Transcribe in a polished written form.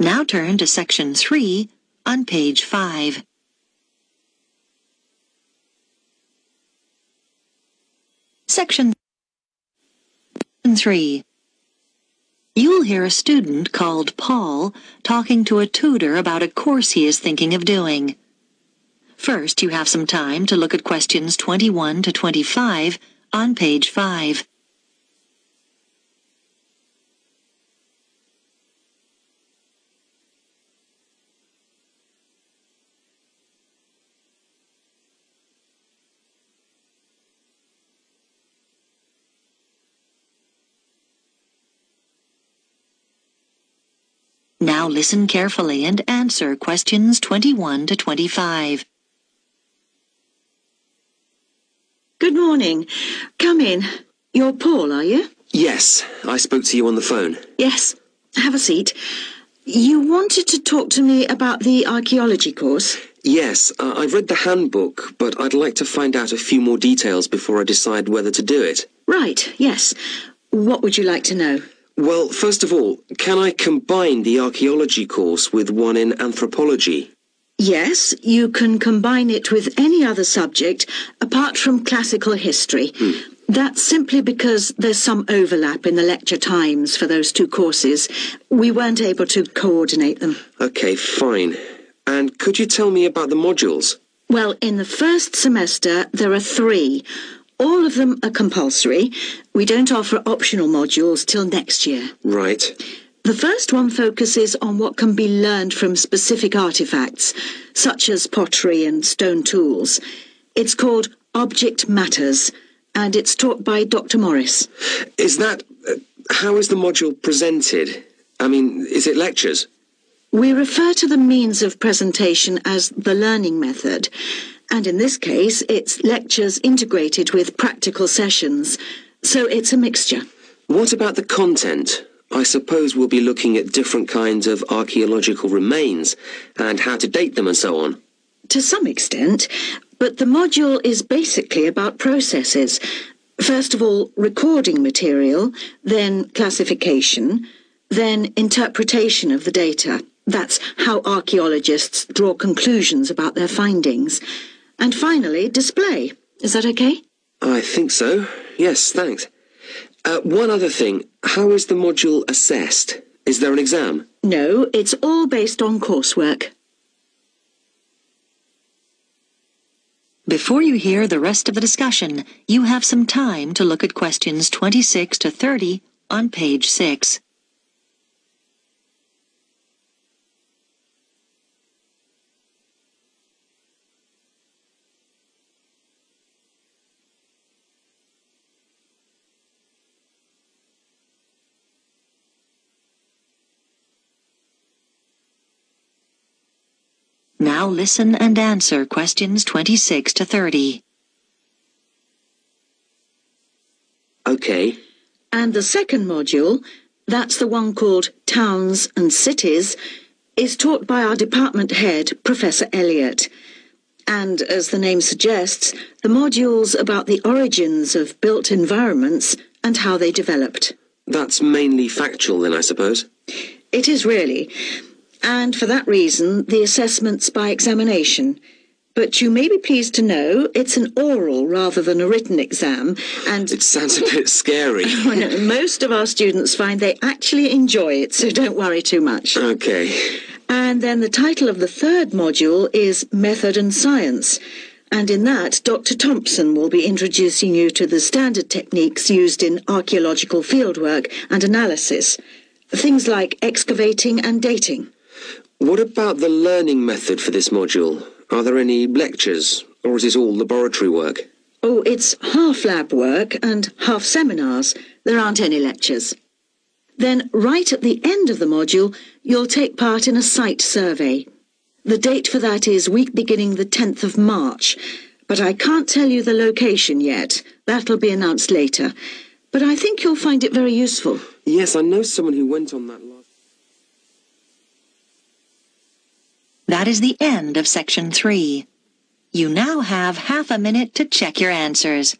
Now turn to section 3 on page 5. Section 3. You'll hear a student called Paul talking to a tutor about a course he is thinking of doing. First, you have some time to look at questions 21 to 25 on page 5. Now listen carefully and answer questions 21 to 25. Good morning. Come in. You're Paul, are you? Yes. I spoke to you on the phone. Yes. Have a seat. You wanted to talk to me about the archaeology course? Yes. I've read the handbook, but I'd like to find out a few more details before I decide whether to do it. Right. Yes. What would you like to know? Well, first of all, can I combine the archaeology course with one in anthropology? Yes, you can combine it with any other subject apart from classical history. That's simply because there's some overlap in the lecture times for those two courses. We weren't able to coordinate them. Okay, fine. And could you tell me about the modules? Well, in the first semester, there are 3. All of them are compulsory. We don't offer optional modules till next year. Right. The first one focuses on what can be learned from specific artifacts, such as pottery and stone tools. It's called Object Matters, and it's taught by Dr. Morris. Is that... how is the module presented? I mean, is it lectures? We refer to the means of presentation as the learning method. And in this case, it's lectures integrated with practical sessions, so it's a mixture. What about the content? I suppose we'll be looking at different kinds of archaeological remains and how to date them and so on. To some extent, but the module is basically about processes. First of all, recording material, then classification, then interpretation of the data. That's how archaeologists draw conclusions about their findings. And finally, display. Is that okay? I think so. Yes, thanks. One other thing. How is the module assessed? Is there an exam? No, it's all based on coursework. Before you hear the rest of the discussion, you have some time to look at questions 26 to 30 on page 6. Now listen and answer questions 26 to 30. Okay. And the second module, that's the one called Towns and Cities, is taught by our department head, Professor Elliot. And as the name suggests, the module's about the origins of built environments and how they developed. That's mainly factual then, I suppose. It is really. And for that reason, the assessment's by examination. But you may be pleased to know it's an oral rather than a written exam, and... It sounds a bit scary. Oh, no, most of our students find they actually enjoy it, so don't worry too much. Okay. And then the title of the third module is Method and Science. And in that, Dr. Thompson will be introducing you to the standard techniques used in archaeological fieldwork and analysis. Things like excavating and dating. What about the learning method for this module? Are there any lectures, or is it all laboratory work? Oh, it's half lab work and half seminars. There aren't any lectures. Then, right at the end of the module, you'll take part in a site survey. The date for that is week beginning the 10th of March, but I can't tell you the location yet. That'll be announced later. But I think you'll find it very useful. Yes, I know someone who went on that. That is the end of section 3. You now have half a minute to check your answers.